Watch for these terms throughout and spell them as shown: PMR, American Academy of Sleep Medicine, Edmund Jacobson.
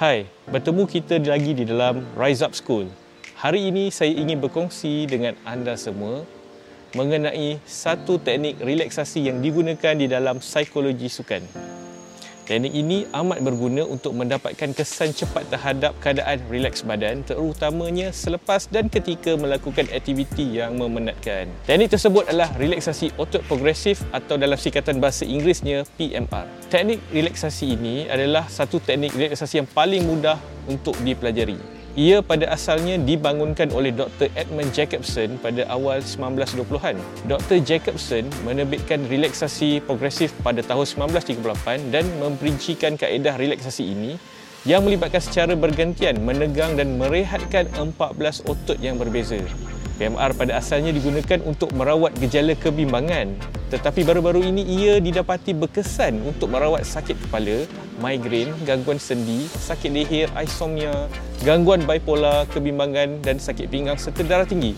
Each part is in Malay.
Hai, bertemu kita lagi di dalam Rise Up School. Hari ini saya ingin berkongsi dengan anda semua mengenai satu teknik relaksasi yang digunakan di dalam psikologi sukan. Teknik ini amat berguna untuk mendapatkan kesan cepat terhadap keadaan relaks badan, terutamanya selepas dan ketika melakukan aktiviti yang memenatkan. Teknik tersebut adalah relaksasi otot progresif atau dalam sikatan bahasa Inggerisnya PMR. Teknik relaksasi ini adalah satu teknik relaksasi yang paling mudah untuk dipelajari. Ia pada asalnya dibangunkan oleh Dr. Edmund Jacobson pada awal 1920-an. Dr. Jacobson menerbitkan relaksasi progresif pada tahun 1938 dan memperincikan kaedah relaksasi ini yang melibatkan secara bergantian menegang dan merehatkan 14 otot yang berbeza. PMR pada asalnya digunakan untuk merawat gejala kebimbangan, tetapi baru-baru ini ia didapati berkesan untuk merawat sakit kepala, migrain, gangguan sendi, sakit leher, insomnia, gangguan bipolar, kebimbangan dan sakit pinggang serta darah tinggi.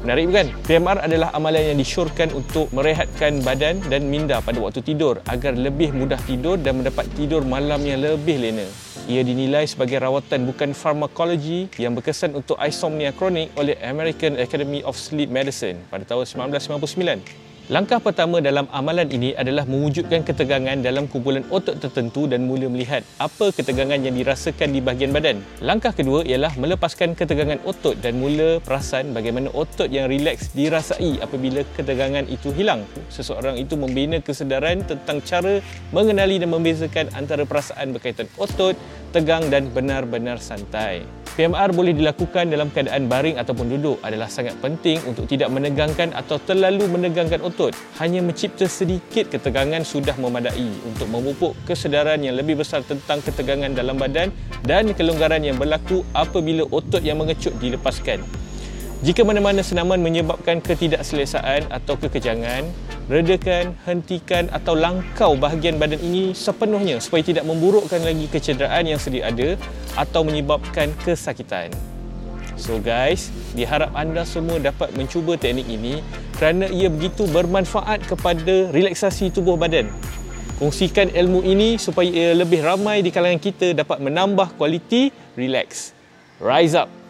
Menarik bukan? PMR adalah amalan yang disyorkan untuk merehatkan badan dan minda pada waktu tidur agar lebih mudah tidur dan mendapat tidur malam yang lebih lena. Ia dinilai sebagai rawatan bukan farmakologi yang berkesan untuk insomnia kronik oleh American Academy of Sleep Medicine pada tahun 1999. Langkah pertama dalam amalan ini adalah mewujudkan ketegangan dalam kumpulan otot tertentu dan mula melihat apa ketegangan yang dirasakan di bahagian badan. Langkah kedua ialah melepaskan ketegangan otot dan mula perasan bagaimana otot yang rileks dirasai apabila ketegangan itu hilang. Seseorang itu membina kesedaran tentang cara mengenali dan membezakan antara perasaan berkaitan otot, tegang dan benar-benar santai. PMR boleh dilakukan dalam keadaan baring ataupun duduk. Adalah sangat penting untuk tidak menegangkan atau terlalu menegangkan otot. Hanya mencipta sedikit ketegangan sudah memadai untuk memupuk kesedaran yang lebih besar tentang ketegangan dalam badan dan kelonggaran yang berlaku apabila otot yang mengecut dilepaskan. Jika mana-mana senaman menyebabkan ketidakselesaan atau kekejangan, redakan, hentikan atau langkau bahagian badan ini sepenuhnya supaya tidak memburukkan lagi kecederaan yang sedia ada atau menyebabkan kesakitan. So guys, diharap anda semua dapat mencuba teknik ini kerana ia begitu bermanfaat kepada relaksasi tubuh badan. Kongsikan ilmu ini supaya lebih ramai di kalangan kita dapat menambah kualiti relax. Rise up!